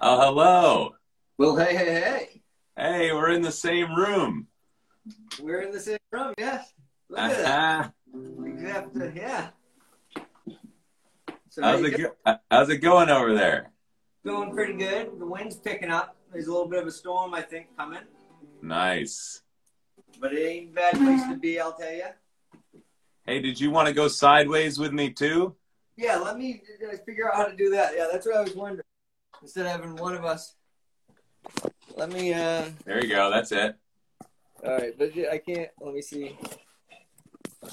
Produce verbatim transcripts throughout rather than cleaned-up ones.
Oh, hello. Well, hey, hey, hey. Hey, we're in the same room. We're in the same room, yes. Look at that. You have to, yeah. So how's, it go how's it going over there? Going pretty good. The wind's picking up. There's a little bit of a storm, I think, coming. Nice. But it ain't a bad place to be, I'll tell you. Hey, did you want to go sideways with me, too? Yeah, let me figure out how to do that. Yeah, that's what I was wondering. Instead of having one of us. Let me... Uh... There you go. That's it. All right. But I can't... Let me see.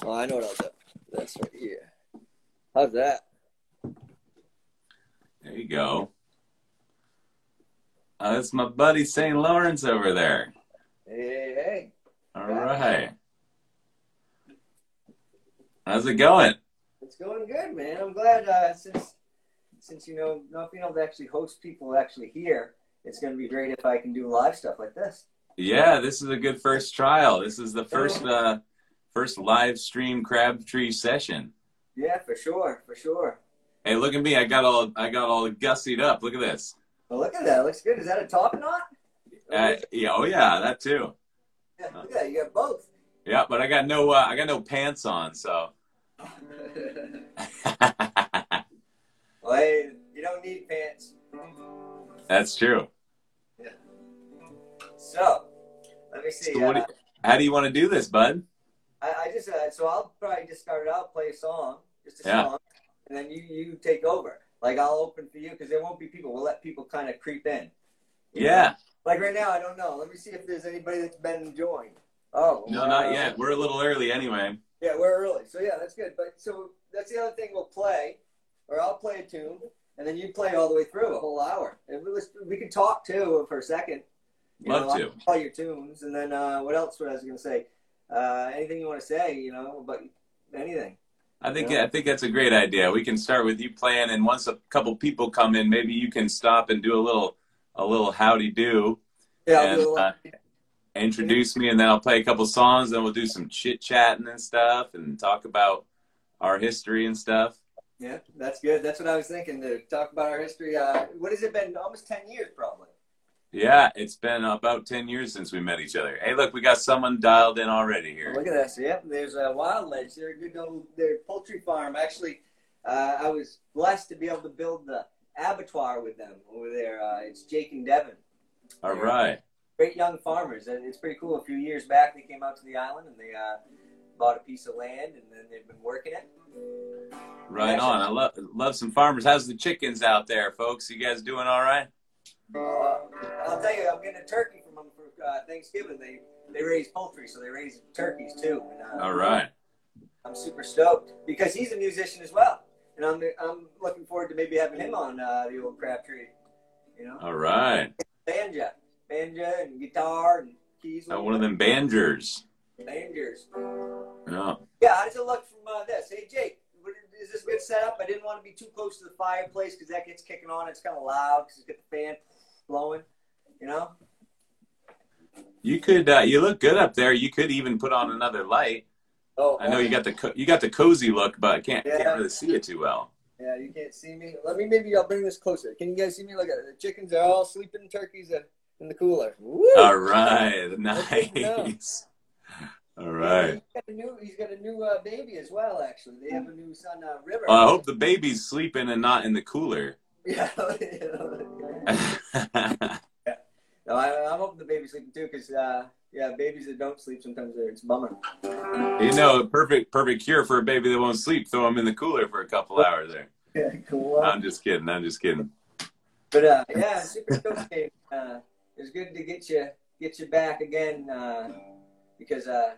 Oh, I know what I'll do. That's right here. How's that? There you go. Oh, that's my buddy Saint Lawrence over there. Hey, hey, hey. All right. How's it going? It's going good, man. I'm glad uh, since, since you know, not being able to actually host people actually here, it's going to be great if I can do live stuff like this. Yeah, this is a good first trial. This is the first uh, first live stream Crabtree session. Yeah, for sure, for sure. Hey, look at me. I got all I got all gussied up. Look at this. Well, look at that. It looks good. Is that a top knot? Uh, yeah, oh, yeah, that too. Yeah, look at that. You got both. Yeah, but I got no uh, I got no pants on, so. Well, hey, you don't need pants. That's true. Yeah. So, let me see. So what do you, how do you want to do this, bud? I, I just uh, so I'll probably just start it out, play a song, just a yeah. song, and then you you take over. Like I'll open for you because there won't be people. We'll let people kind of creep in. Yeah. Know? Like right now, I don't know. Let me see if there's anybody that's been joined. Oh. No, uh, not yet. We're a little early anyway. Yeah, we're early. So yeah, that's good. But so that's the other thing we'll play, or I'll play a tune, and then you play all the way through a whole hour. And we we can talk too for a second. You Love know, to. I'll play your tunes, and then uh, what else was I going to say? Uh, anything you want to say? You know, about anything. I think you know? I think that's a great idea. We can start with you playing, and once a couple people come in, maybe you can stop and do a little a little howdy do. Yeah. And, I'll do a uh, introduce me, and then I'll play a couple songs, then we'll do some chit-chatting and stuff and talk about our history and stuff. Yeah, that's good. That's what I was thinking, to talk about our history. Uh, what has it been? Almost ten years, probably. Yeah, it's been about ten years since we met each other. Hey, look, we got someone dialed in already here. Look at this. Yep, there's a Wildledge. They're a good old they're poultry farm. Actually, uh, I was blessed to be able to build the abattoir with them over there. Uh, it's Jake and Devin. All they're, right. Great young farmers, and it's pretty cool. A few years back, they came out to the island and they uh, bought a piece of land, and then they've been working it. Right actually, on. I love love some farmers. How's the chickens out there, folks? You guys doing all right? Uh, I'll tell you, I'm getting a turkey from them for uh, Thanksgiving. They they raise poultry, so they raise turkeys too. And, uh, all right. I'm super stoked because he's a musician as well, and I'm I'm looking forward to maybe having him on uh, the old Crabtree. You know. All right. Banjo. Banjo and guitar and keys. Oh, one of them banjers. Banjers. Yeah. Yeah, how does it look from uh, this? Hey, Jake, what, is this good setup? I didn't want to be too close to the fireplace because that gets kicking on. It's kind of loud because it's got the fan blowing, you know? You could, uh, you look good up there. You could even put on another light. Oh, I know you got the co you got the cozy look, but I can't, yeah. can't really see it too well. Yeah, you can't see me. Let me, maybe I'll bring this closer. Can you guys see me? Look at it. The chickens are all sleeping, turkeys are in the cooler. Woo! All right, nice. All right. He's got a new, he's got a new uh, baby as well, actually. They have a new son, uh, River. Well, I hope the baby's sleeping and not in the cooler. Yeah. yeah. No, I, I'm hoping the baby's sleeping too, because uh, yeah, babies that don't sleep sometimes it's a bummer. You know, a perfect perfect cure for a baby that won't sleep. Throw them in the cooler for a couple hours there. Yeah, cool. I'm just kidding. I'm just kidding. But uh, yeah, super stoked. Uh, It was good to get you get you back again uh, because uh,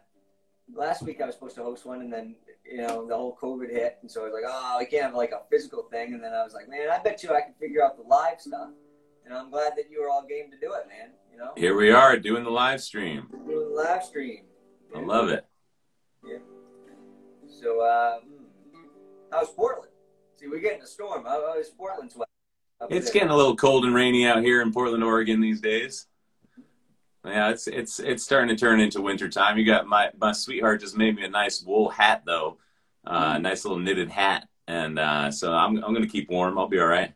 last week I was supposed to host one, and then you know the whole COVID hit, and so I was like, oh, I can't have like a physical thing. And then I was like, man, I bet you I can figure out the live stuff. And I'm glad that you were all game to do it, man. You know, here we are doing the live stream. Doing the live stream. Man. I love it. Yeah. So uh, how's Portland? See, we're getting a storm. How's Portland's weather? It's getting a little cold and rainy out here in Portland, Oregon these days. Yeah, it's it's it's starting to turn into wintertime. You got my my sweetheart just made me a nice wool hat though, uh, mm. nice little knitted hat, and uh, so I'm I'm gonna keep warm. I'll be all right.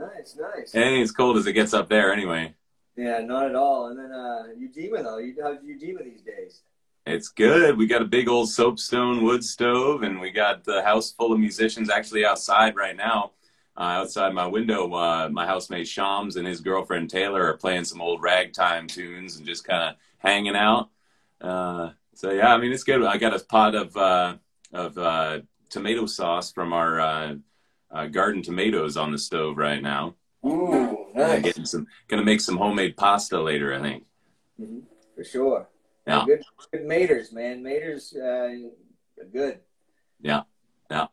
Nice, nice. Anything as cold as it gets up there anyway. Yeah, not at all. And then uh, Udima, though. How's Udima these days? It's good. We got a big old soapstone wood stove, and we got the house full of musicians actually outside right now. Uh, outside my window, uh, my housemate Shams and his girlfriend Taylor are playing some old ragtime tunes and just kind of hanging out. Uh, so, yeah, I mean, it's good. I got a pot of uh, of uh, tomato sauce from our uh, uh, garden tomatoes on the stove right now. Ooh, nice. Uh, getting some, gonna make some homemade pasta later, I think. Mm-hmm. For sure. Yeah. Good, good maters, man. Maters uh, are good. Yeah, yeah.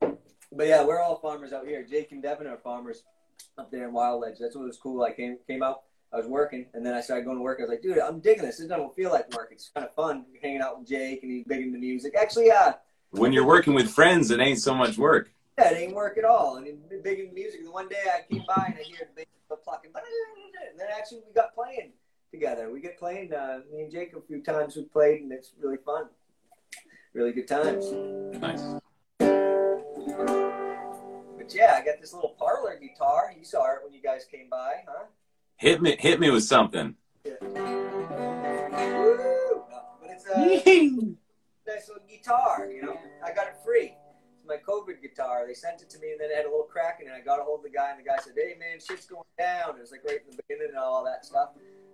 But yeah, we're all farmers out here. Jake and Devin are farmers up there in Wildledge. That's what was cool. I came came out. I was working, and then I started going to work. I was like, dude, I'm digging this. This doesn't feel like work. It's kind of fun hanging out with Jake, and he's big into music. Actually, yeah. When you're working with friends, it ain't so much work. Yeah, it ain't work at all. And he's big into music. And one day I came by, and I hear the bass plucking. And then actually we got playing together. We get playing. Uh, me and Jake a few times we played, and it's really fun. Really good times. Nice. But yeah, I got this little parlor guitar. You saw it when you guys came by, huh? Hit me, hit me with something. Yeah. Woo! No, but it's a nice little guitar, you know. I got it free. It's my COVID guitar. They sent it to me, and then it had a little crack in it. I got a hold of the guy, and the guy said, "Hey, man, shit's going down." It was like right in the beginning and all that stuff.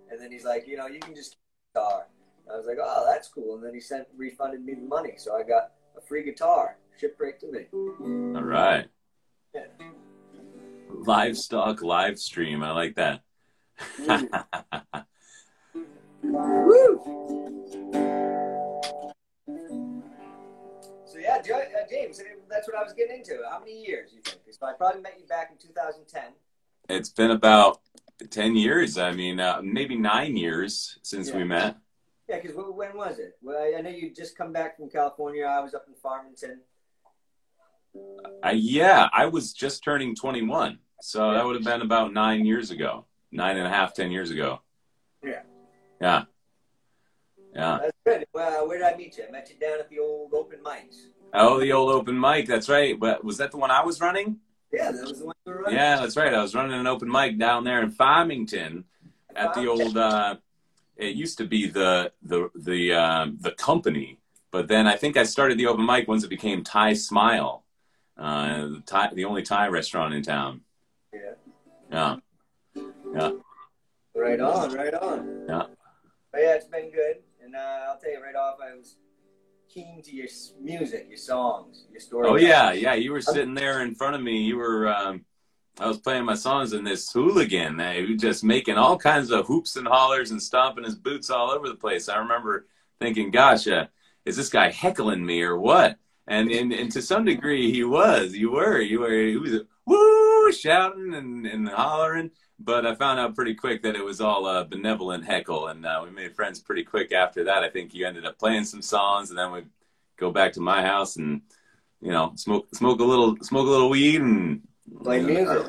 And then he's like, "You know, you can just keep the guitar." And I was like, "Oh, that's cool." And then he sent refunded me the money, so I got a free guitar shipped right to me. All right. Yeah. Livestock live stream. I like that. So yeah, James, that's what I was getting into. How many years you think? So I probably met you back in two thousand ten. It's been about ten years. I mean, uh, maybe nine years since yeah. we met. Yeah, because when was it? Well, I know you just come back from California. I was up in Farmington. Uh, yeah, I was just turning twenty-one, so that would have been about nine years ago, nine and a half, ten years ago. Yeah. Yeah. Yeah. That's good. Well, where did I meet you? I met you down at the old open mics. Oh, the old open mic. That's right. But was that the one I was running? Yeah, that was the one you were running. Yeah, that's right. I was running an open mic down there in Farmington at the old. Uh, it used to be the the the um, the company, but then I think I started the open mic once it became Ty Smile. Uh, the, Thai, the only Thai restaurant in town. Yeah. Yeah. Yeah. Right on, right on. Yeah. But yeah, it's been good. And uh, I'll tell you right off, I was keen to your music, your songs, your story. Oh, yeah, yeah. You were sitting there in front of me. You were, um, I was playing my songs in this hooligan. He was just making all kinds of hoops and hollers and stomping his boots all over the place. I remember thinking, gosh, uh, is this guy heckling me or what? And, and and to some degree, he was. You were. You were. He was woo shouting and, and hollering. But I found out pretty quick that it was all a benevolent heckle, and uh, we made friends pretty quick after that. I think you ended up playing some songs, and then we'd go back to my house and you know smoke smoke a little smoke a little weed and play music, uh,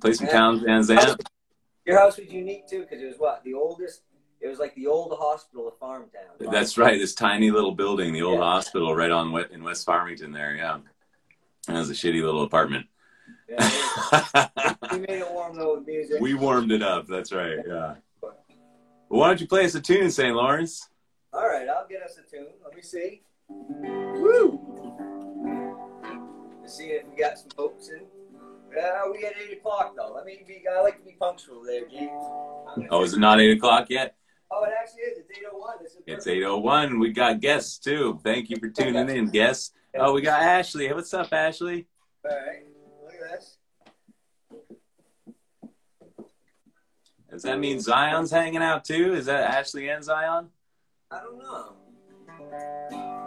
play some Towns Van Zandt. Your house was unique too, because it was what the oldest. It was like the old hospital of Farmtown. That's right. This tiny little building, the old yeah. hospital right on in West Farmington there. Yeah. That was a shitty little apartment. Yeah, we made it warm though with music. We warmed it up. That's right. Yeah. Well, why don't you play us a tune, Saint Lawrence? All right. I'll get us a tune. Let me see. Woo! Let's see if we got some folks in. Uh, we at eight o'clock though. Let me be, I like to be punctual there, James. Oh, is it not eight o'clock yet? Oh, it actually is. It's eight oh one. This is it's eight oh one. We got guests, too. Thank you for tuning in, guests. Oh, we got Ashley. Hey, what's up, Ashley? All right. Look at this. Does that mean Zion's hanging out, too? Is that Ashley and Zion? I don't know.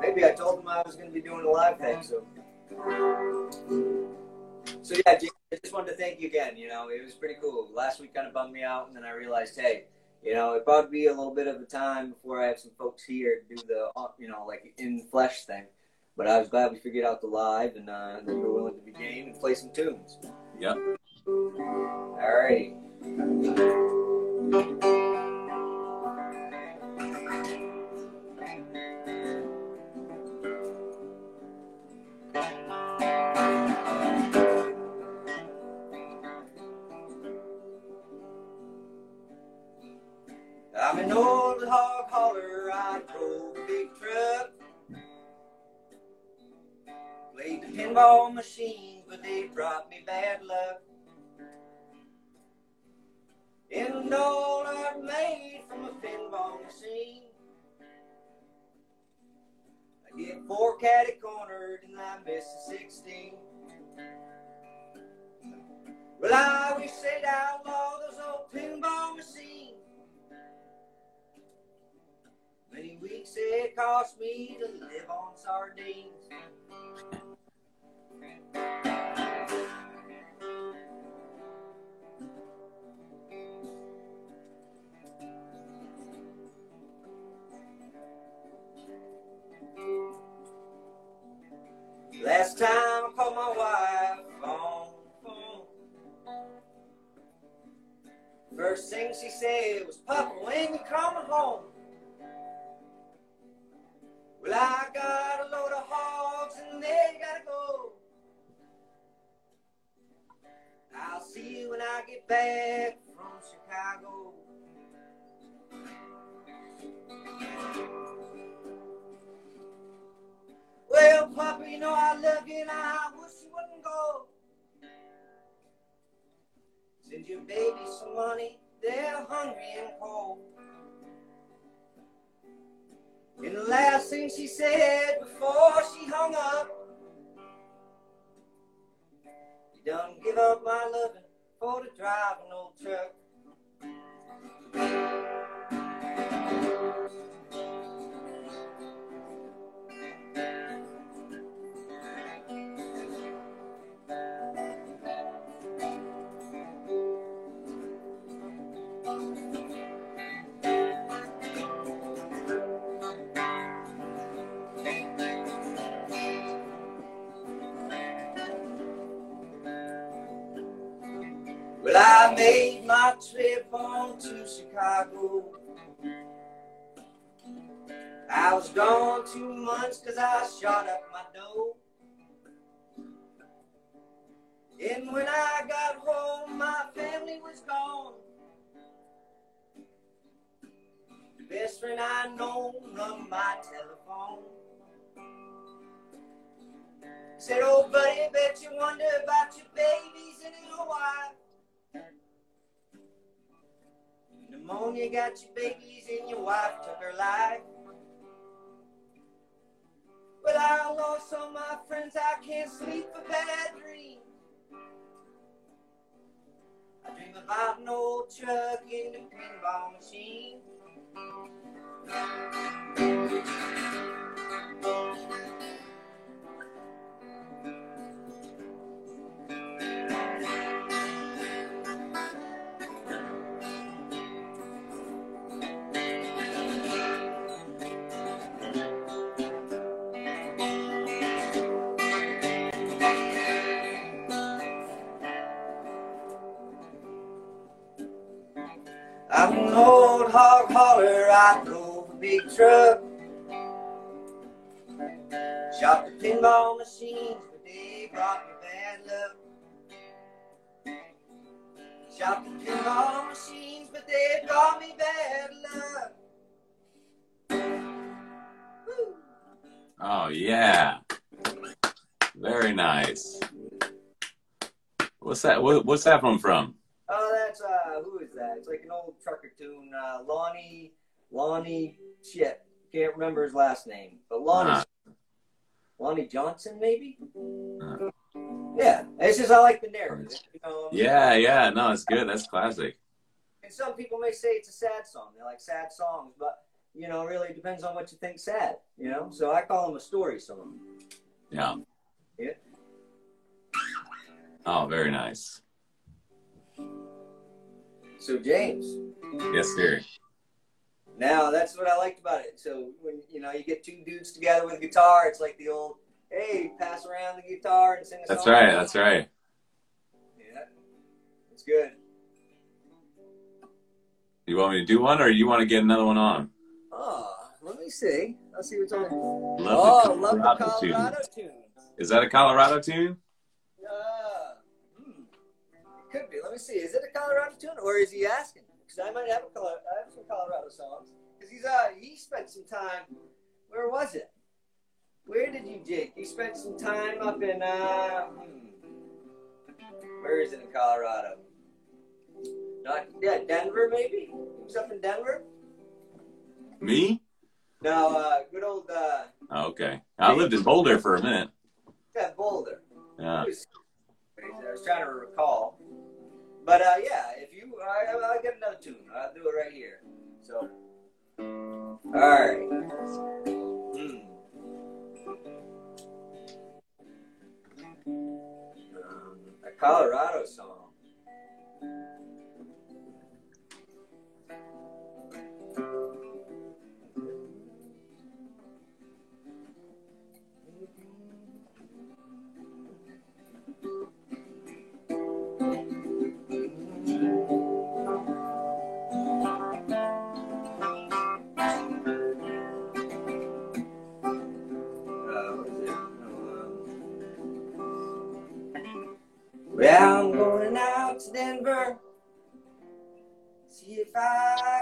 Maybe I told them I was going to be doing a live thing, so... So, yeah, I just wanted to thank you again. You know, it was pretty cool. Last week kind of bummed me out, and then I realized, hey... You know, it'd probably be a little bit of a time before I have some folks here do the, you know, like in-flesh thing. But I was glad we figured out the live and uh, that you were willing to be game and play some tunes. Yep. All righty. played the pinball machine, but they brought me bad luck. And all I made from a pinball machine, I get four catty cornered and I miss a sixteen. Well, I wish they'd outlaw those old pinball machines. Many weeks it cost me to live on sardines. Last time I called my wife on the phone. First thing she said was, "Papa, when you coming home?" Well, I got a load of hogs and they gotta go. I'll see you when I get back from Chicago. Well, Papa, you know I love you and I wish you wouldn't go. Send your baby some money, they're hungry and cold. And the last thing she said before she hung up, "You done give up my loving for the driving old truck." I made my trip on to Chicago. I was gone two months cause I shot up my dough. And when I got home, my family was gone. The best friend I know rung my telephone. Said, "Oh buddy, bet you wonder about your babies and your wife. Pneumonia got your babies and your wife took her life." Well, I lost all my friends, I can't sleep for bad dreams. I dream about an old truck in the pinball machine. I'm an old hog hauler, I drove a big truck. Shot the pinball machines, but they brought me bad luck. Shot the pinball machines, but they brought me bad luck. Woo. Oh, yeah. Very nice. What's that? What, what's that one from? Oh, that's, uh, who is that? It's like an old trucker tune, uh, Lonnie, Lonnie, shit, can't remember his last name, but Lonnie, uh, Lonnie Johnson, maybe? Uh, yeah, it's just, I like the narrative, you know? Yeah, yeah, no, it's good, that's classic. And some people may say it's a sad song, they like sad songs, but, you know, really it depends on what you think sad, you know? So I call them a story song. Yeah. Yeah. Oh, very nice. So James. Yes, sir. Now that's what I liked about it. So when you know you get two dudes together with a guitar, it's like the old, hey, pass around the guitar and sing a that's song. That's right. That's right. Yeah, it's good. You want me to do one, or you want to get another one on? Oh, let me see. I'll see what's on. Love oh, the love the Colorado tune. tune. Is that a Colorado tune? Could be. Let me see. Is it a Colorado tune, or is he asking? Because I might have a Colorado. I have some Colorado songs. Because he's uh he spent some time. Where was it? Where did you, Jake? You spent some time up in, uh, hmm. where is it in Colorado? Not, yeah, Denver, maybe? He was up in Denver? Me? No, uh, good old, uh. Oh, okay. I lived in Boulder for a minute. Yeah, Boulder. Yeah. I was trying to recall. But, uh, yeah, if you, I, I'll get another tune. I'll do it right here. So. All right. Mm. Um, a Colorado song. Denver, see if I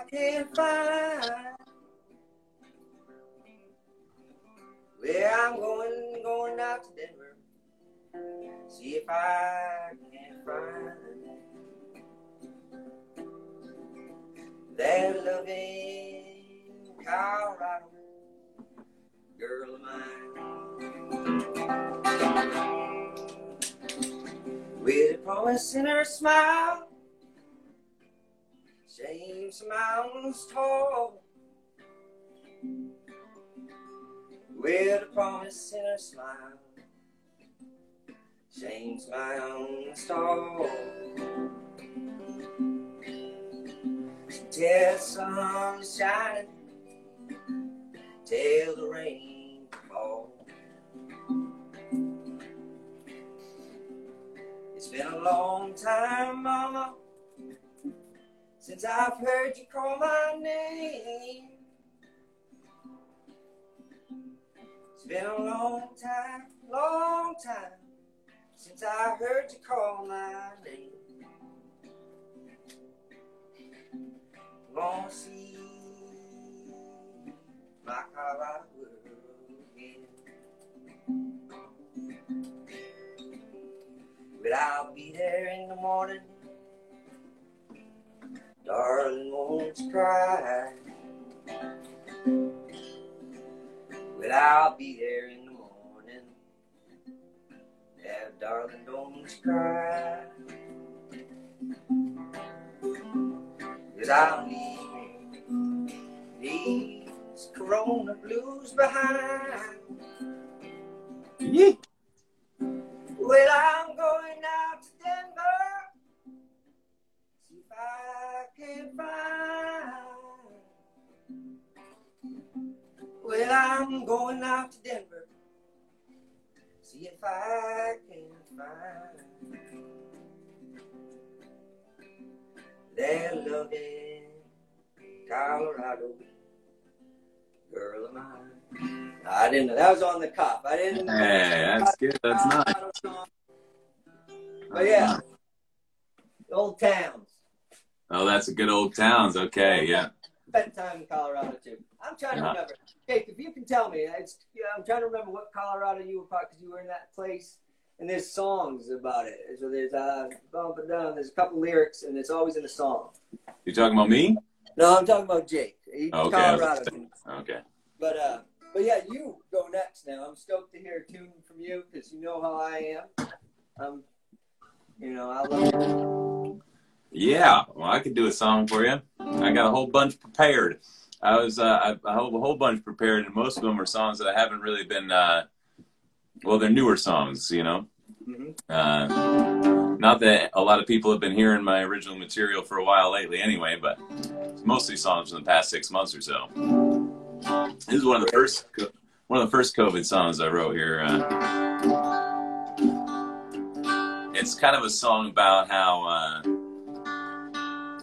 can find where I'm going, going out to Denver, see if I can find that loving Colorado girl of mine. With a promise in her smile, James Mountain's tall. With a promise in her smile, James Mountain's tall. Tell the sun is shining, tell the rain to fall. It's been a long time, Mama, since I've heard you call my name. It's been a long time, long time, since I heard you call my name. I'm gonna see my Colorado world again. But I'll be there in the morning, darling, won't you cry? But I'll be there in the morning, yeah, darling, don't you cry? Cause I'll leave these Corona blues behind. Yeah. Well, I'm going out to Denver, see if I can find. Well, I'm going out to Denver, see if I can find that loving Colorado girl of mine. I didn't know. That was on the cuff. I didn't know. Hey, that's good. That's nice. But yeah, old towns. Oh, that's a good old towns. Okay, yeah. Spent time in Colorado, too. I'm trying to remember. Jake, if you can tell me, it's, you know, I'm trying to remember what Colorado you were part because you were in that place, and there's songs about it. So there's, uh, there's a couple lyrics, and it's always in a song. You're talking about me? No, I'm talking about Jake. He's okay. Colorado. Okay. But, uh, But yeah, you go next now. I'm stoked to hear a tune from you because you know how I am. Um, you know, I love it. Yeah, well, I could do a song for you. I got a whole bunch prepared. I was uh, I, I have a whole bunch prepared, and most of them are songs that I haven't really been. Uh, well, they're newer songs, you know. Mm-hmm. Uh, not that a lot of people have been hearing my original material for a while lately, anyway. But it's mostly songs from the past six months or so. This is one of the first, one of the first COVID songs I wrote here. Uh, it's kind of a song about how, uh,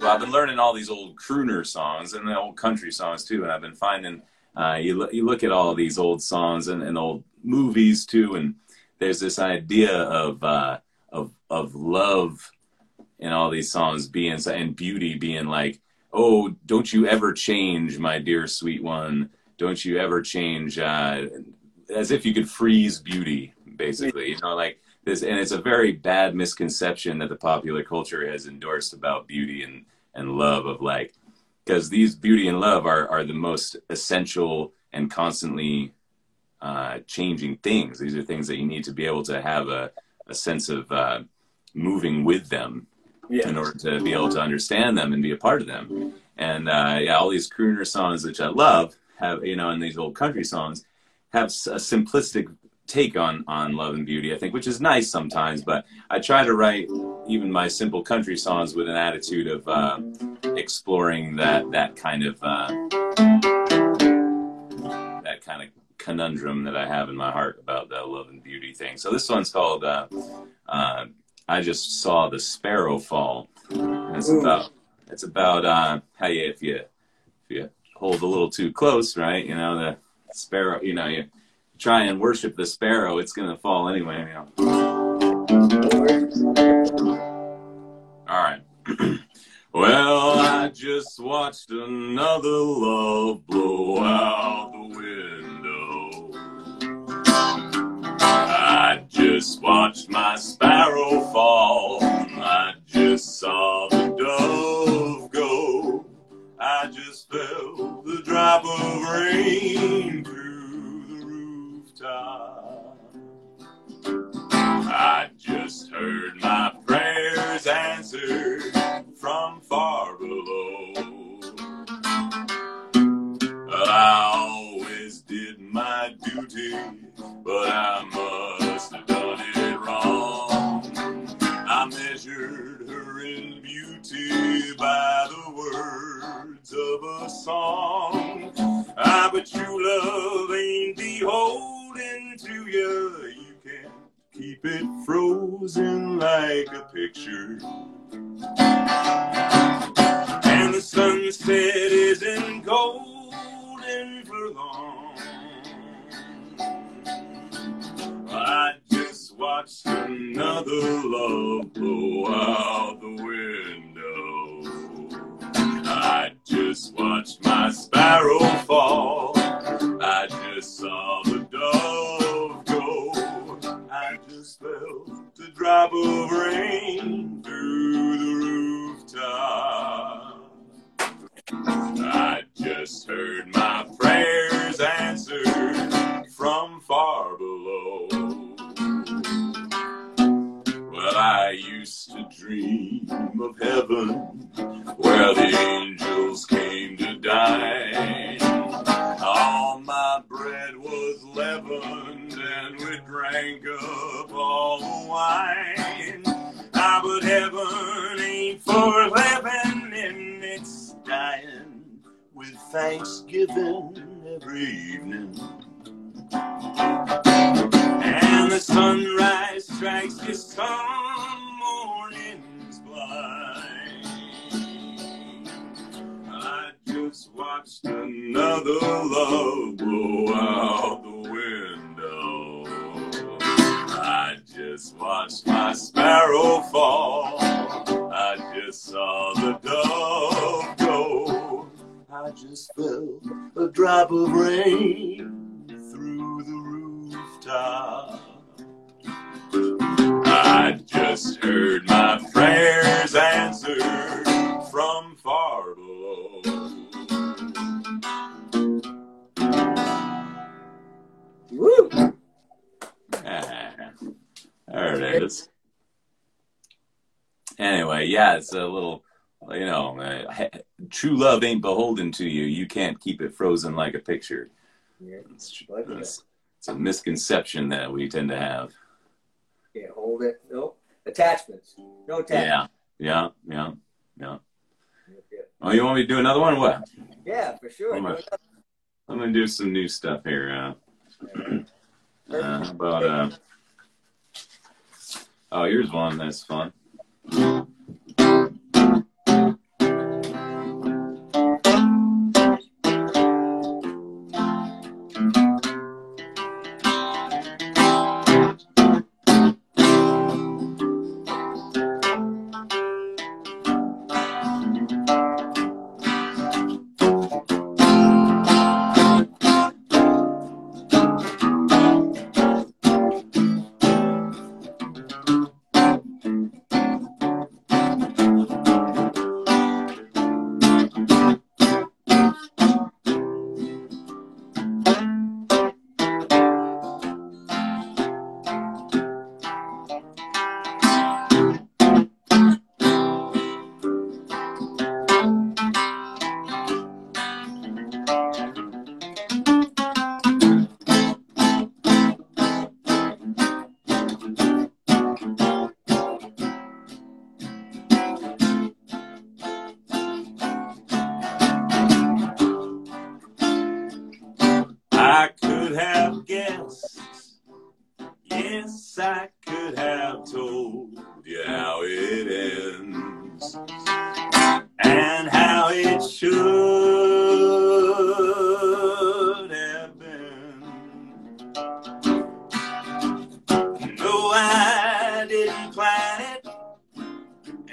well, I've been learning all these old crooner songs and the old country songs too, and I've been finding, uh, you, lo- you look at all these old songs and, and old movies too, and there's this idea of, uh, of, of love in all these songs being, and beauty being like, oh, don't you ever change, my dear sweet one. Don't you ever change. Uh, as if you could freeze beauty, basically, you know, like this. And it's a very bad misconception that the popular culture has endorsed about beauty and, and love of like, because these beauty and love are, are the most essential and constantly uh, changing things. These are things that you need to be able to have a, a sense of uh, moving with them, yeah, in order to be able to understand them and be a part of them. And uh, yeah, all these crooner songs, which I love, have, you know, and these old country songs have a simplistic take on, on love and beauty, I think, which is nice sometimes, but I try to write even my simple country songs with an attitude of uh, exploring that, that kind of, uh, that kind of conundrum that I have in my heart about the love and beauty thing. So this one's called, uh, uh, I Just Saw the Sparrow Fall. And it's about, it's about uh, how you, if you, if you hold a little too close, right? You know, the sparrow, you know, you try and worship the sparrow, it's gonna fall anyway, you know. All right. Well, I just watched another love blow out the window. I just watched my sparrow fall. I just saw the dove go. I just felt the drop of rain through the rooftop. I just heard my prayers answered from far below. I always did my duty, but I must have done it wrong. I measured her in beauty by the word of a song. Ah, but true love ain't beholden to you. You can't keep it frozen like a picture. And the sunset isn't golden for long. I just watched another love blow out the window. I just watched my sparrow fall. I just saw the dove go. I just felt the drop of rain through the rooftop. I just heard my prayers answered from far below. Well, I used to dream of heaven, where the angels came to dine. All my bread was leavened, and we drank up all the wine. Ah, but heaven ain't for living, and it's dying with thanksgiving every evening. And the sunrise strikes you some morning's blind. I just watched another love blow out the window. I just watched my sparrow fall. I just saw the dove go. I just felt a drop of rain through the rooftop. I just heard my prayers answered from far below. Woo! Ah, there it is. Anyway, yeah, it's a little, you know, uh, true love ain't beholden to you. You can't keep it frozen like a picture. Yeah, it's, like it's, it's a misconception that we tend to have. Yeah, hold it. No attachments. No attachments. Yeah, yeah, yeah, yeah. yeah. Oh, you want me to do another one or what? Yeah, for sure. I'm gonna, I'm gonna do some new stuff here. Uh, Uh, about uh, oh, here's one that's fun. Thank you. guess I could have told you how it ends and how it should have been. No, I didn't plan it,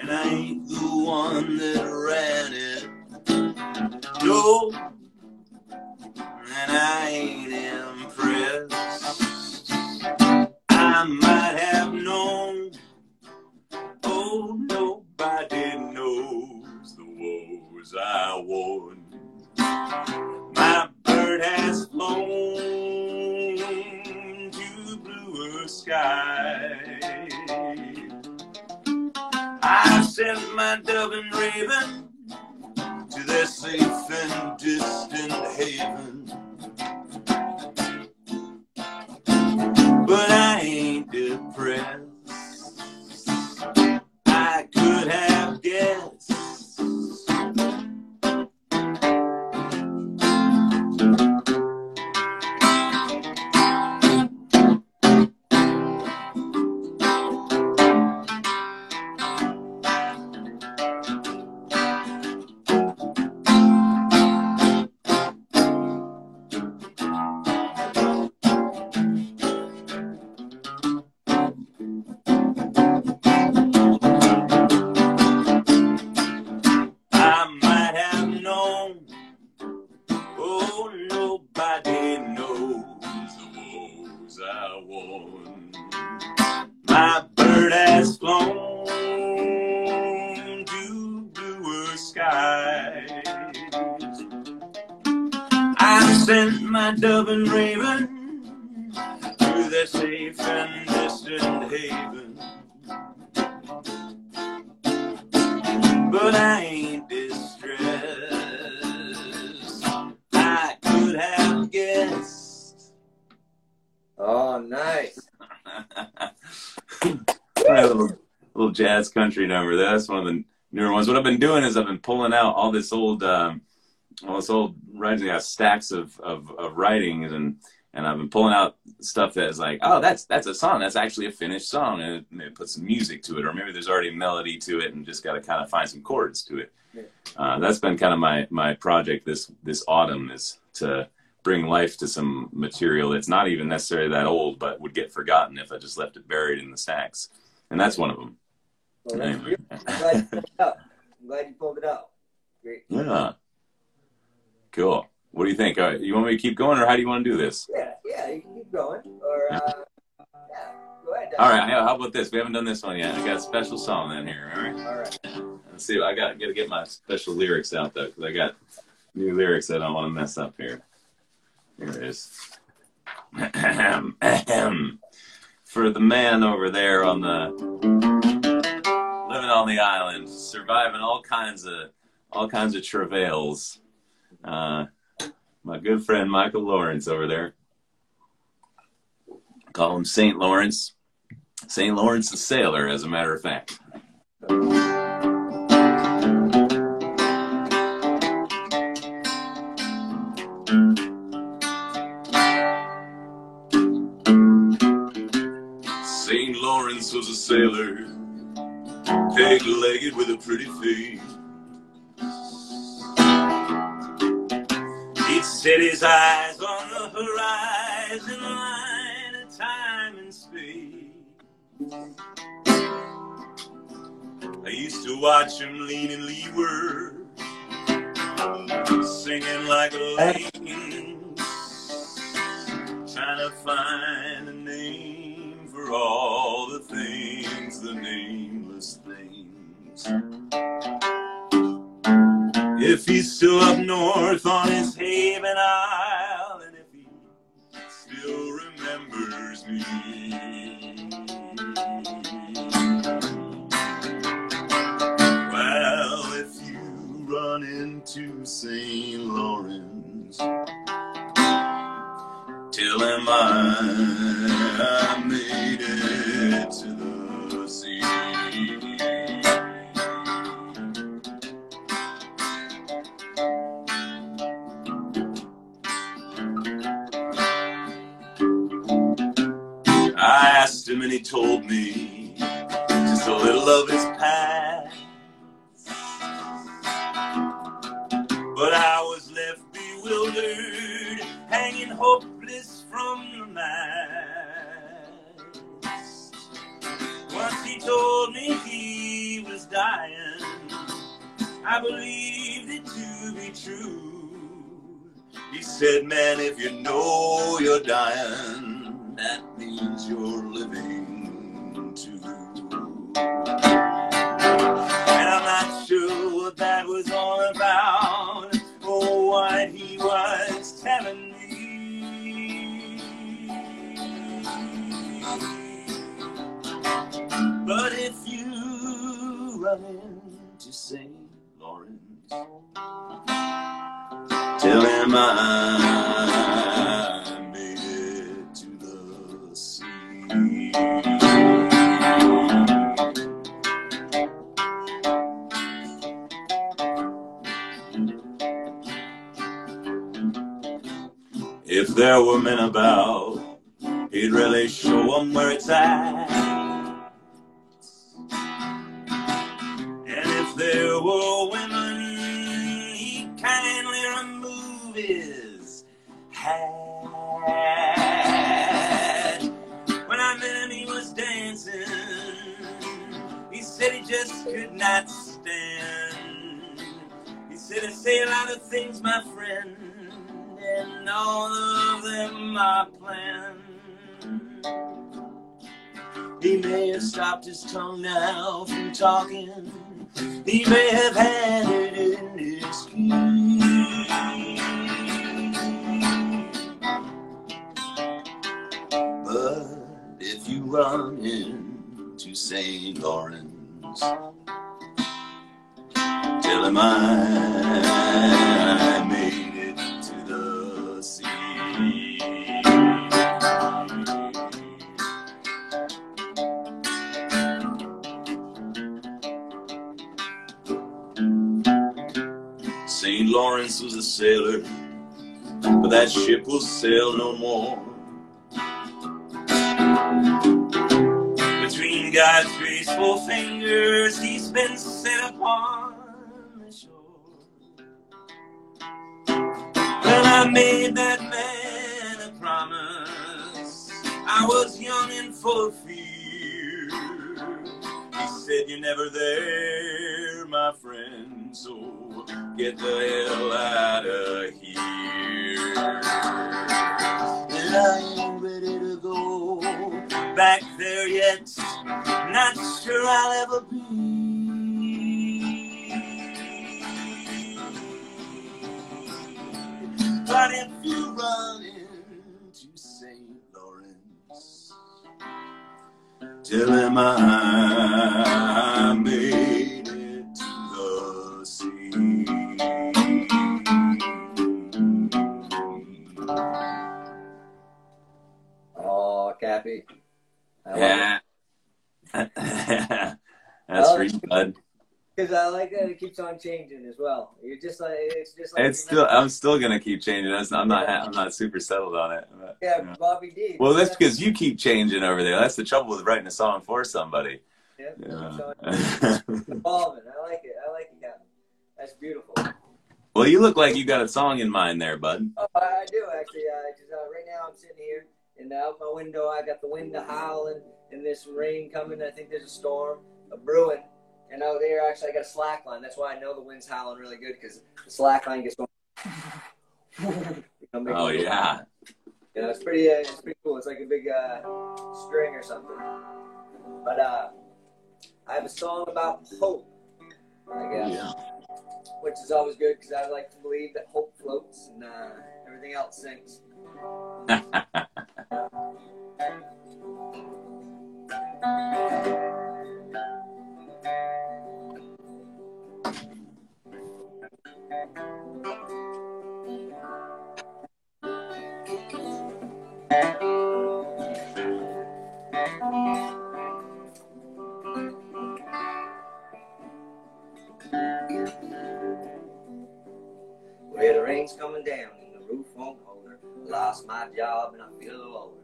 and I ain't the one that ran it. No, and I ain't impressed. I might have known, oh, nobody knows the woes I won. My bird has flown to bluer sky. I sent my dove and raven to their safe and distant haven. But I ain't depressed. I could have guessed. Jazz country number. That's one of the newer ones. What I've been doing is I've been pulling out all this old, um, all this old writing. I got stacks of, of, of writings, and, and I've been pulling out stuff that is like, oh, that's that's a song. That's actually a finished song, and it, maybe put some music to it, or maybe there's already a melody to it, and just got to kind of find some chords to it. Yeah. Uh, that's been kind of my my project this this autumn, is to bring life to some material that's not even necessarily that old, but would get forgotten if I just left it buried in the stacks. And that's one of them. Well, anyway. I'm glad you pulled it up. I'm glad you pulled it up. Great. Yeah. Cool. What do you think? Right, you want me to keep going, or how do you want to do this? Yeah, yeah, you can keep going. Or, yeah. Uh, yeah, go ahead. All right, how about this? We haven't done this one yet. I got a special song in here. All right. All right. Let's see. I got, got to get my special lyrics out, though, because I got new lyrics that I don't want to mess up here. Here it is. Ahem, ahem. For the man over there on the... living on the island, surviving all kinds of all kinds of travails. Uh, my good friend Michael Lawrence over there. Call him Saint Lawrence. Saint Lawrence the sailor, as a matter of fact. Saint Lawrence was a sailor, pig-legged with a pretty feet. He'd set his eyes on the horizon line of time and space. I used to watch him leaning leeward, singing like a lane, trying to find a name for all the things, the name. Things. If he's still up north on his Haven Isle, and if he still remembers me. Well, if you run into Saint Lawrence, tell him I, I made it to the sea. I asked him and he told me just a little of his past. But I was left bewildered, hanging hopeless from the mast. Once he told me he was dying, I believed it to be true. He said, man, if you know you're dying, that means you're living too. And I'm not sure what that was all about, or what he was telling me. But if you run into Saint Lawrence, tell him I made it to the sea. If there were men about, he'd really show 'em where it's at. There were women he kindly removed his hat. When I met him, he was dancing. He said he just could not stand. He said, I say a lot of things, my friend, and all of them are planned. He may have stopped his tongue now from talking. He may have had it in his key. But if you run into Saint Lawrence, tell him I made it to the sea. Saint Lawrence was a sailor, but that ship will sail no more. Between God's graceful fingers, he's been set upon the shore. Well, I made that man a promise. I was young and full of fear. He said, you're never there, my friend, so get the hell out of here. And I ain't ready to go back there yet. Not sure I'll ever be. But if you run into Saint Lawrence, tell him I made it to the sea. Cappy. Yeah. That's well, pretty good. Because I like that it keeps on changing as well. You're just like it's just like it's still. I'm still gonna keep changing. That's, I'm not. I'm not super settled on it. But, yeah, you know. Bobby D. Well, that's because you keep changing over there. That's the trouble with writing a song for somebody. Yeah. yeah. Evolving. I like it. I like it, Captain. That's beautiful. Well, you look like you got a song in mind there, bud. Oh, I do actually. I just uh, right now I'm sitting here. And out my window, I got the wind howling and this rain coming. I think there's a storm a brewing. And out there, actually, I got a slack line. That's why I know the wind's howling really good because the slack line gets going. You know, oh, yeah. You know, it's pretty, uh, it's pretty cool. It's like a big uh, string or something. But uh, I have a song about hope, I guess, yeah. Which is always good because I like to believe that hope floats and uh, everything else sinks. Where the rain's coming down and the roof won't hold her. Lost my job and I feel older.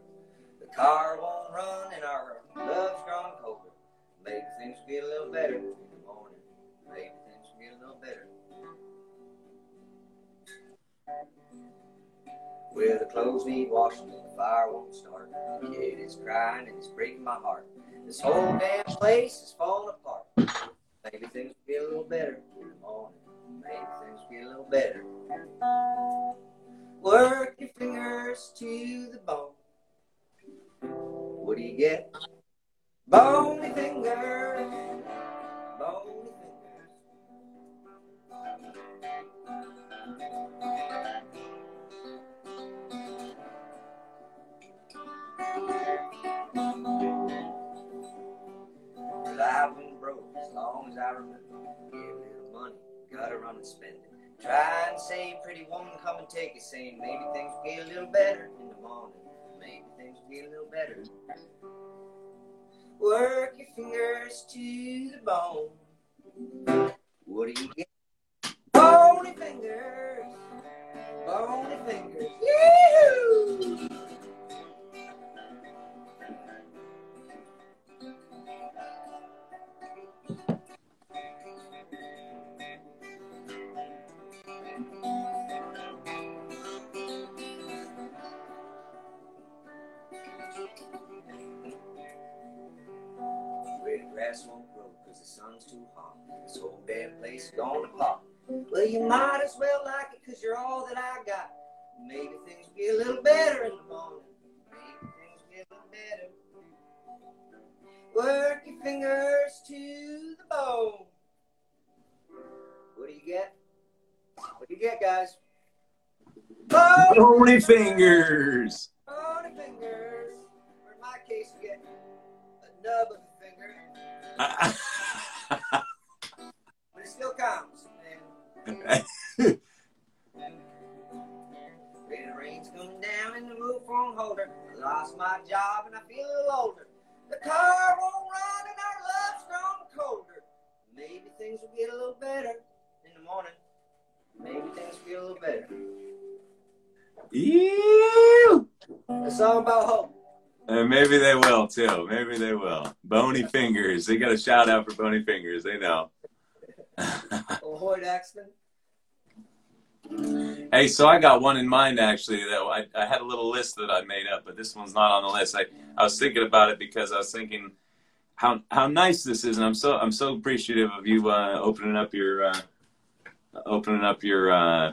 The car won't run and our love strong cobra. Maybe things will get a little better in the morning. Maybe things will get a little better. Well, the clothes need washing and the fire won't start. It is crying and it's breaking my heart. This whole damn place is falling apart. Maybe things will get a little better in the morning. Maybe things will get a little better. Work your fingers to the bone. What do you get? Bony fingers. Bony fingers. Life been broke as long as I remember. Give a little money, gotta run and spend it. Try and say, pretty woman, come and take it, saying maybe things will get a little better in the morning. Maybe things will get a little better. Work your fingers to the bone. What do you get? Bony fingers. Bony fingers. Yoo-hoo! Too hot. This whole damn place is gonna pop. Well, you might as well like it because you're all that I got. Maybe things will get a little better in the morning. Maybe things will get a little better. Work your fingers to the bone. What do you get? What do you get, guys? Bony fingers. Bony fingers. Or in my case, you get a nub of a finger. Uh, but it still counts, man. The rain's coming down in the mobile phone holder. I lost my job and I feel a little older. The car won't run and our love's grown colder. Maybe things will get a little better in the morning. Maybe things will get a little better. Ew! It's all about hope. And maybe they will, too. Maybe they will. Bony Fingers. They got a shout-out for Bony Fingers. They know. Ahoy, Daxton. Hey, so I got one in mind, actually, though. I, I had a little list that I made up, but this one's not on the list. I, I was thinking about it because I was thinking how how nice this is, and I'm so I'm so appreciative of you uh, opening up your uh, opening up your uh,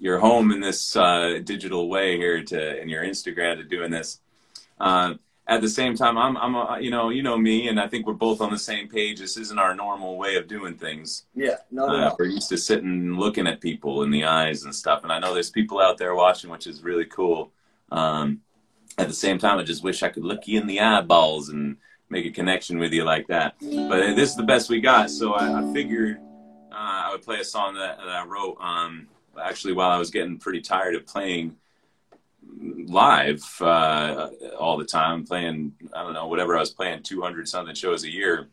your home in this uh, digital way here to and your Instagram to doing this. Uh, at the same time, I'm, I'm, a, you know, you know me, and I think we're both on the same page. This isn't our normal way of doing things. Yeah, no, uh, no. We're used to sitting and looking at people in the eyes and stuff. And I know there's people out there watching, which is really cool. Um, at the same time, I just wish I could look you in the eyeballs and make a connection with you like that. But this is the best we got. So I, I figured uh, I would play a song that, that I wrote um, actually while I was getting pretty tired of playing live uh, all the time, playing, I don't know, whatever I was playing, two hundred something shows a year.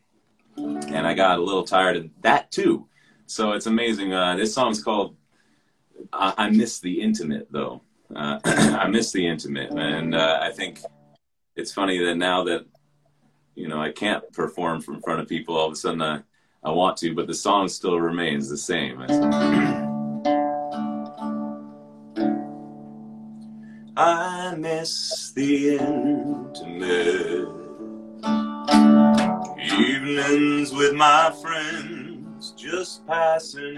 And I got a little tired of that too. So it's amazing. Uh, this song's called I, I Miss the Intimate, though. Uh, I miss the intimate. And uh, I think it's funny that now that, you know, I can't perform in front of people, all of a sudden I, I want to, but the song still remains the same. I miss the intimate evenings with my friends, just passing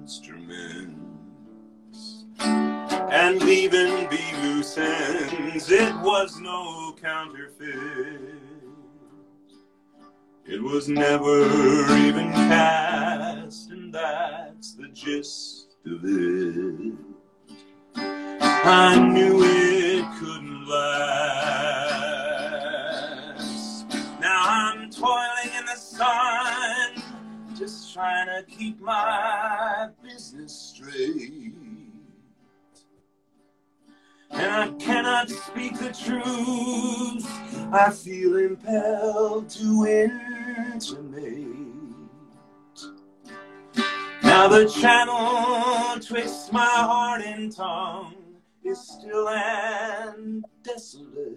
instruments and leaving be loose ends. It was no counterfeit. It was never even cast, and that's the gist of it. I knew it couldn't last. Now I'm toiling in the sun, just trying to keep my business straight. And I cannot speak the truth, I feel impelled to intimate. Now the channel twists my heart and tongue is still and desolate.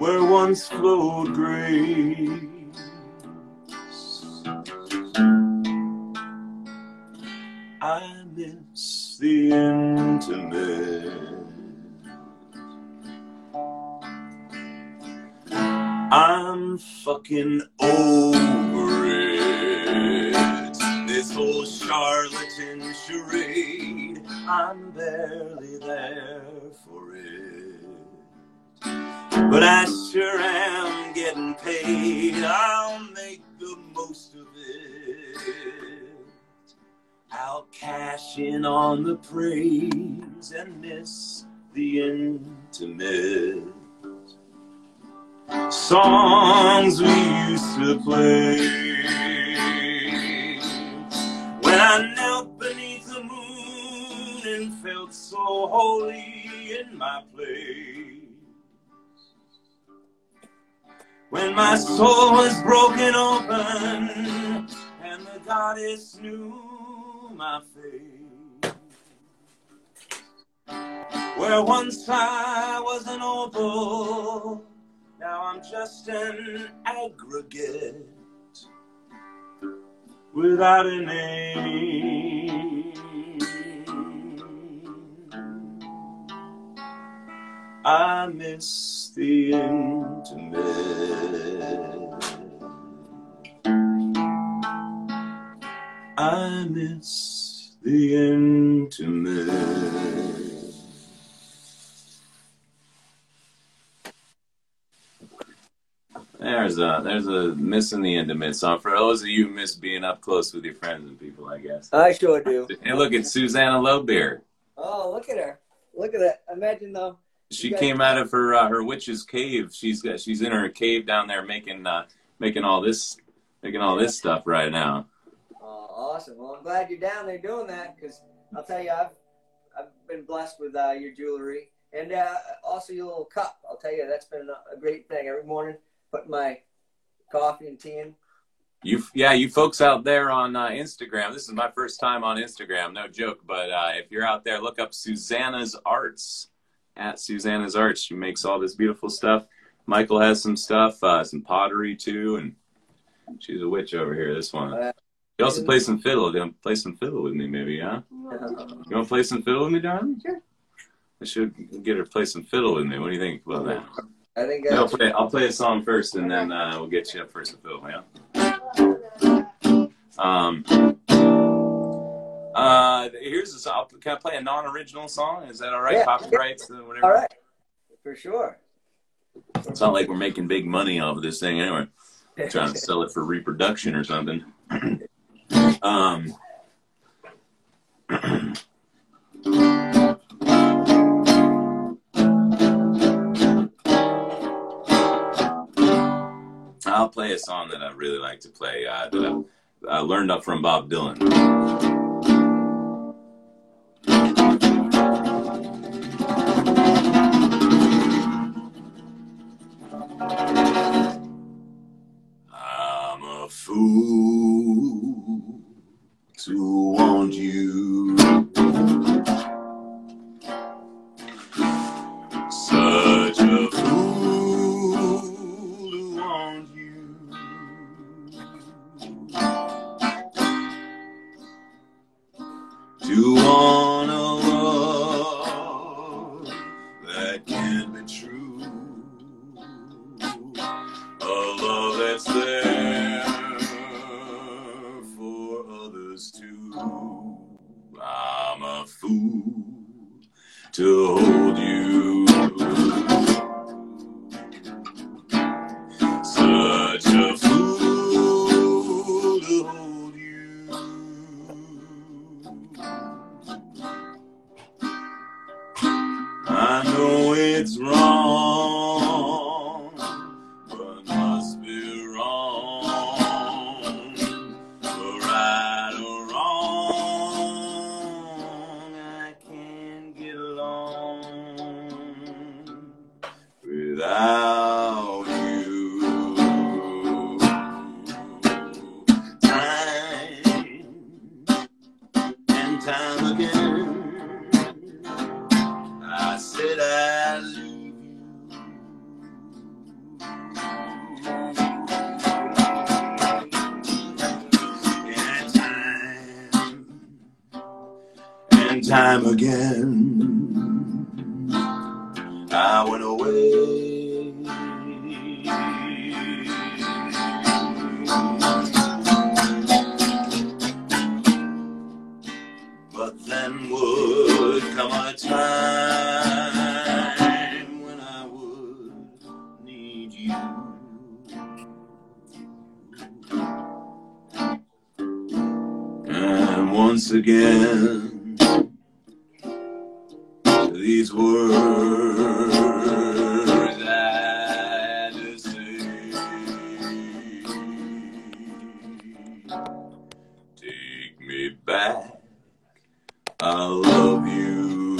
where once flowed grace. I miss the intimate, I'm fucking over it, this whole charlatan charade, I'm barely there for it, but I sure am getting paid, I'll make the most of it, I'll cash in on the praise and miss the intimate. Songs we used to play when I knelt beneath the moon and felt so holy in my place. When my soul was broken open and the goddess knew my fate. Where once I was an opal, now I'm just an aggregate without a name. I miss the intimate. I miss the intimate. There's a there's a missing the intimate song for those of you who miss being up close with your friends and people, I guess. I sure do. And look at Susanna Loebeer. Oh, look at her! Look at that! Imagine though. She guys... came out of her uh, her witch's cave. She's got she's in her cave down there making uh, making all this making all this stuff right now. Oh, awesome! Well, I'm glad you're down there doing that because I'll tell you, I've I've been blessed with uh, your jewelry and uh, also your little cup. I'll tell you, that's been a great thing every morning. Put my coffee and tea in. You, yeah, you folks out there on uh, Instagram. This is my first time on Instagram, no joke. But uh, if you're out there, look up Susanna's Arts at Susanna's Arts. She makes all this beautiful stuff. Michael has some stuff, uh, some pottery too, and she's a witch over here. This one. Uh, you also play some fiddle. You want to play some fiddle with me, maybe, huh? No. You want to play some fiddle with me, darling? Sure. I should get her to play some fiddle with me. What do you think about that? I think I no, play, I'll play a song first, and then uh, we'll get you up first and fiddle, yeah? Um, uh, here's a song. Can I play a non-original song? Is that all right? Yeah, copyrights, yeah. Uh, whatever? All right, for sure. It's not like we're making big money off of this thing anyway. I'm trying to sell it for reproduction or something. um... I'll play a song that I really like to play, uh, that I, I learned up from Bob Dylan. I'm a fool to want you, such a fool. To want a love that can be true, a love that's there for others too. I'm a fool to hold you, such a fool. I know it's wrong, but must be wrong, for right or wrong, I can't get along. time again. I went away. But then would come a time when I would need you. Once again, these words I had to say. Take me back, I love you.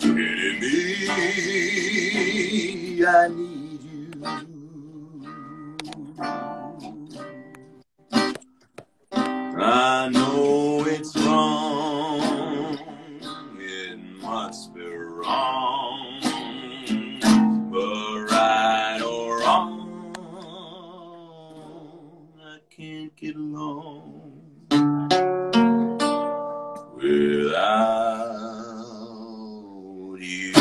Pity me, I need you. I know it's wrong, it must be wrong, but right or wrong, I can't get along without you.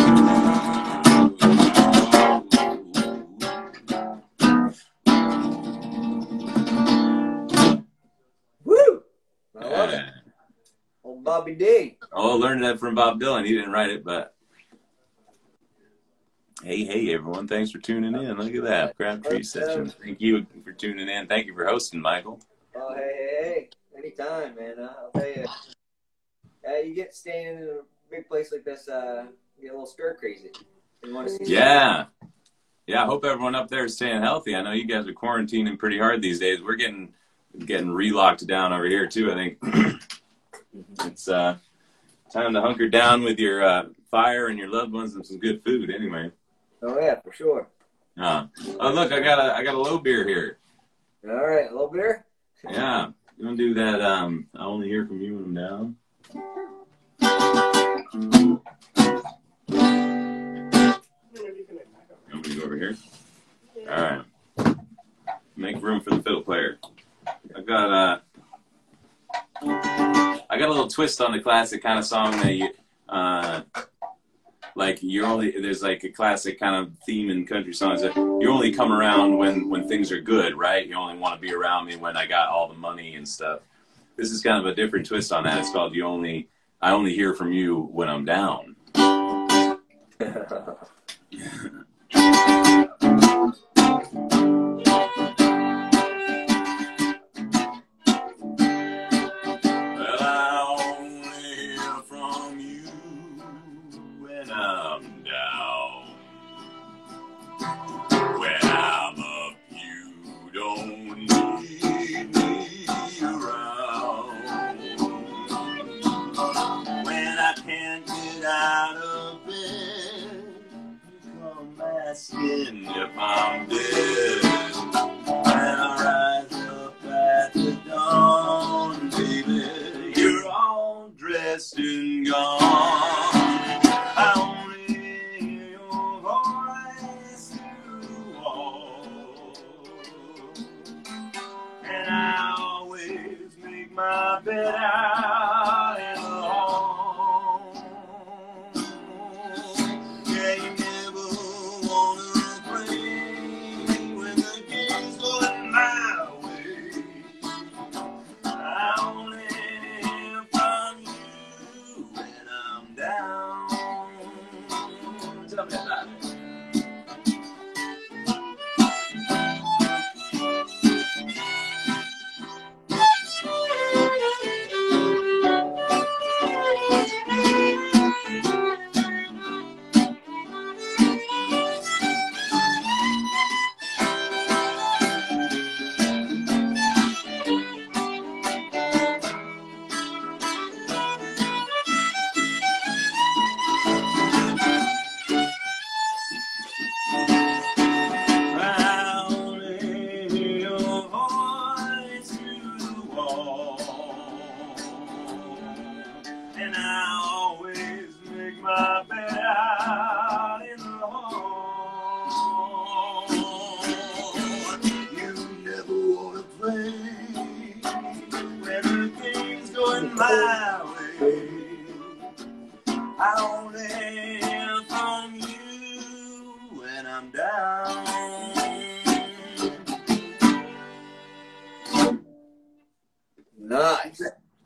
Bobby D. Oh, learned that from Bob Dylan. He didn't write it, but hey, hey, everyone. Thanks for tuning in. Look at that. Crabtree session. Thank you for tuning in. Thank you for hosting, Michael. Oh, hey, hey, hey. Anytime, man. I'll tell you. Uh, you get staying in a big place like this, uh, you get a little stir crazy. You want to see yeah. Something. Yeah, I hope everyone up there is staying healthy. I know you guys are quarantining pretty hard these days. We're getting, getting re-locked down over here, too, I think. It's uh, time to hunker down with your uh, fire and your loved ones and some good food, anyway. Oh yeah, for sure. Uh, oh look, I got a I got a Loebeer here. All right, Loebeer. Yeah, you wanna do that? Um, I only hear from you when I'm down. You want me to go over here? All right. Make room for the fiddle player. I got uh. I got a little twist on the classic kind of song that you, uh, like you're only, there's like a classic kind of theme in country songs that you only come around when, when things are good, right? You only want to be around me when I got all the money and stuff. This is kind of a different twist on that. It's called You Only, I Only Hear From You When I'm Down. If I'm dead, when I rise up at the dawn, baby, you're all dressed and gone. I only hear your voice through the wall, and I always make my bed out in the hall. Yeah, you never wanna.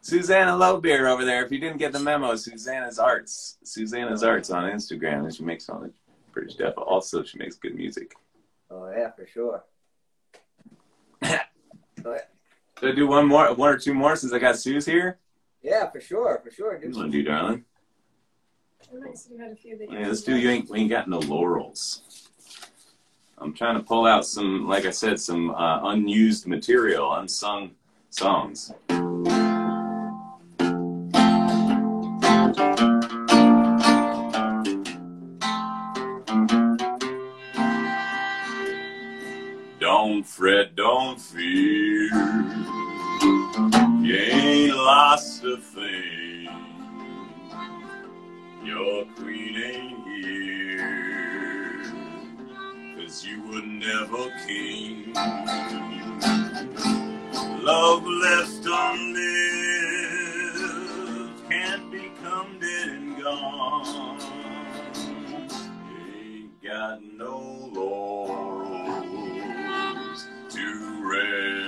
Susanna Loebeer over there. If you didn't get the memo, Susanna's Arts. Susanna's Arts on Instagram. And she makes all the pretty stuff. Also, she makes good music. Oh, yeah, for sure. Oh, yeah. Should I do one more, one or two more since I got Sue's here? Yeah, for sure, for sure. Dude. You want to do, darling? Had a few that yeah, let's do. You ain't, we ain't got no laurels. I'm trying to pull out some, like I said, some uh, unused material, unsung songs. Don't fret, don't fear. You ain't lost a thing. Your queen ain't here, 'cause you were never king. Love left unlived can't become dead and gone. Ain't got no laurels to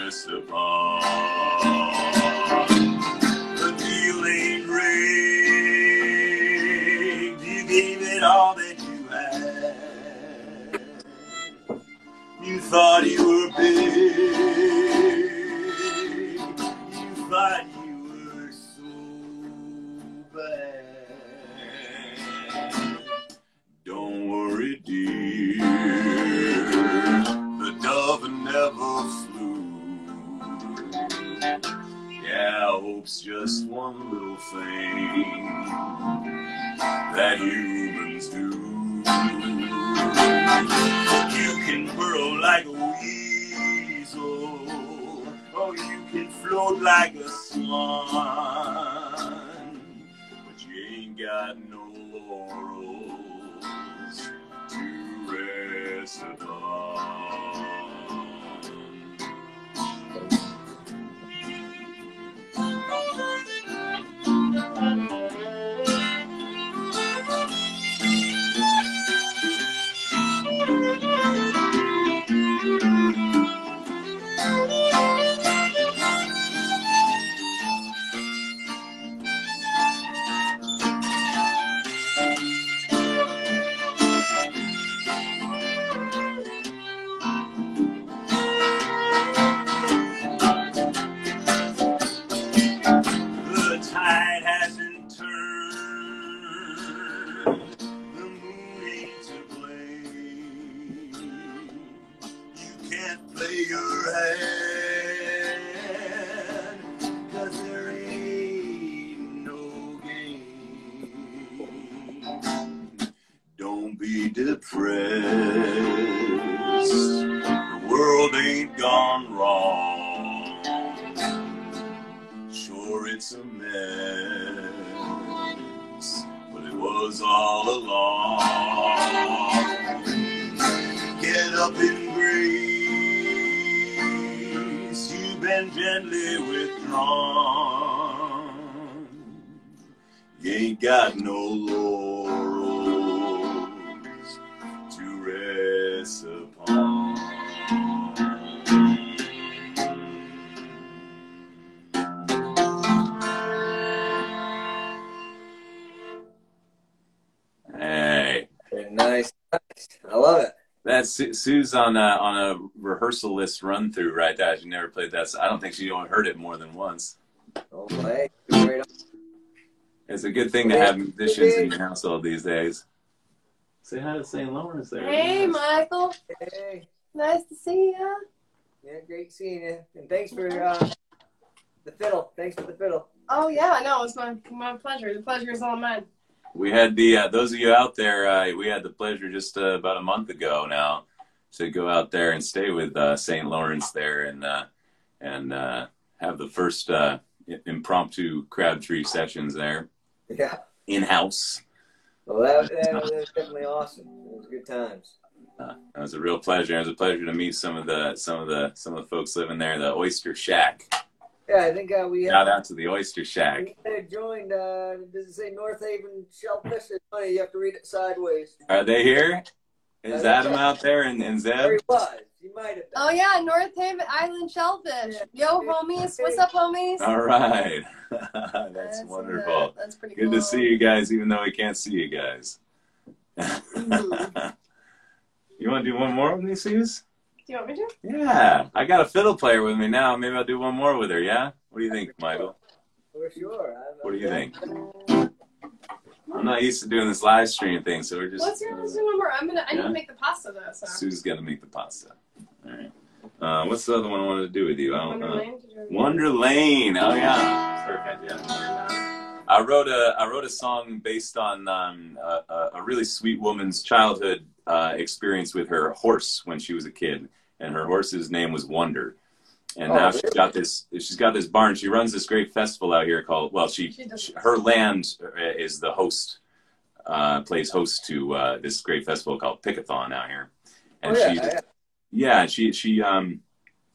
rest upon. The deal ain't rigged. You gave it all that you had. You thought you were big. But you were so bad. Don't worry, dear. The dove never flew. Yeah, hope's just one little thing that humans do. You can burrow like a weasel. Oh, you can float like a swan, but you ain't got no laurels to rest upon. Sue's on a, on a rehearsal list run through right now. She never played that. So I don't think she only heard it more than once. Oh my! It's a good thing to have musicians in your household these days. Say hi to Saint Lawrence there. Hey, Michael. Hey. Nice to see you. Yeah, great seeing you. And thanks for uh, the fiddle. Thanks for the fiddle. Oh yeah, no, it's my my pleasure. The pleasure is all mine. We had the, uh, those of you out there, uh, we had the pleasure just uh, about a month ago now to go out there and stay with uh, Saint Lawrence there and uh, and uh, have the first uh, impromptu Crabtree sessions there. Yeah. In-house. Well, that, that, was, that was definitely awesome. It was good times. Uh, it was a real pleasure. It was a pleasure to meet some of the some of the, some of the folks living there, the Oyster Shack. Yeah, I think uh, we shout uh, out to the Oyster Shack. They joined. Uh, does it say North Haven Shellfish? It's funny. You have to read it sideways. Are they here? Is Adam out there and, and Zeb? There he was. You You might have been. Oh, yeah, North Haven Island Shellfish. Yeah. Yo, homies. What's up, homies? All right. That's, That's wonderful. Good. That's pretty good. Cool. Good to see you guys, even though I can't see you guys. You want to do one more with me, Suze? Do you want me to? Yeah. I got a fiddle player with me now. Maybe I'll do one more with her, yeah? What do you think, Michael? For sure. What do you think? I'm not used to doing this live stream thing, so we're just... Let's do, let's do one more. I'm gonna, I yeah? need to make the pasta, though. So. Sue's got to make the pasta. All right. Uh, what's the other one I wanted to do with you? I don't Wonder know. Lane? Wonder Lane. Oh, yeah. Perfect, yeah. I wrote a, I wrote a song based on um, a, a really sweet woman's childhood uh, experience with her horse when she was a kid. And her horse's name was Wonder. And oh, now she's really? got this. She's got this barn. She runs this great festival out here called. Well, she, she, she her land is the host, uh, plays host to uh, this great festival called Pickathon out here. And oh, yeah, she, yeah. yeah, she she um,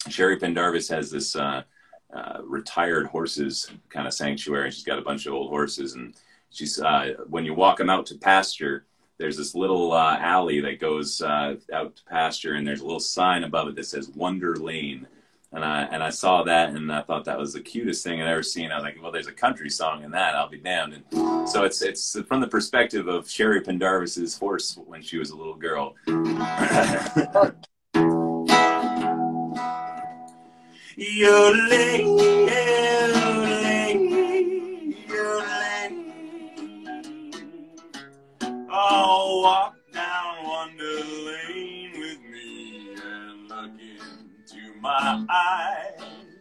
Sherry Pendarvis has this uh, uh, retired horses kind of sanctuary. She's got a bunch of old horses, and she's uh, when you walk them out to pasture, there's this little uh, alley that goes uh, out to pasture, and there's a little sign above it that says Wonder Lane. And I, and I saw that, and I thought that was the cutest thing I'd ever seen. I was like, well, there's a country song in that. I'll be damned. And so it's, it's from the perspective of Sherry Pendarvis's horse when she was a little girl. Oh, walk down Wonder Lane with me and look in. To my eyes,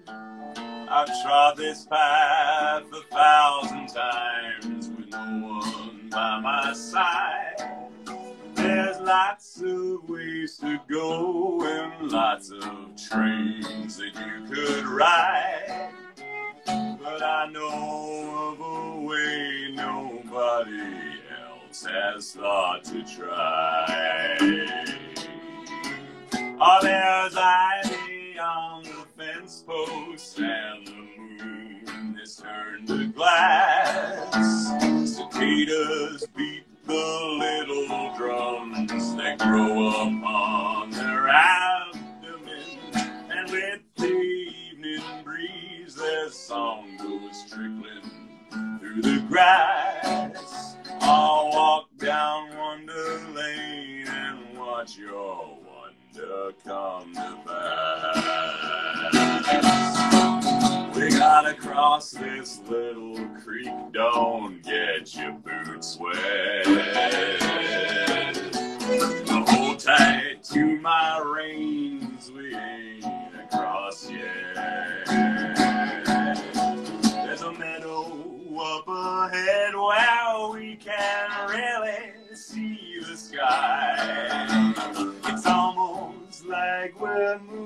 I've trod this path a thousand times with no one by my side. There's lots of ways to go and lots of trains that you could ride, but I know of a way nobody else has thought to try. Oh, there's ivy on the fence post, and the moon is turned to glass. Cicadas beat the little drums that grow upon their abdomen, and with the evening breeze, their song goes trickling through the grass. I'll walk down Wonder Lane and watch your to come to pass. We gotta cross this little creek, don't get your boots wet. Now hold tight to my reins, we ain't across yet. There's a meadow up ahead where we can really see the sky. It's almost like we're moving.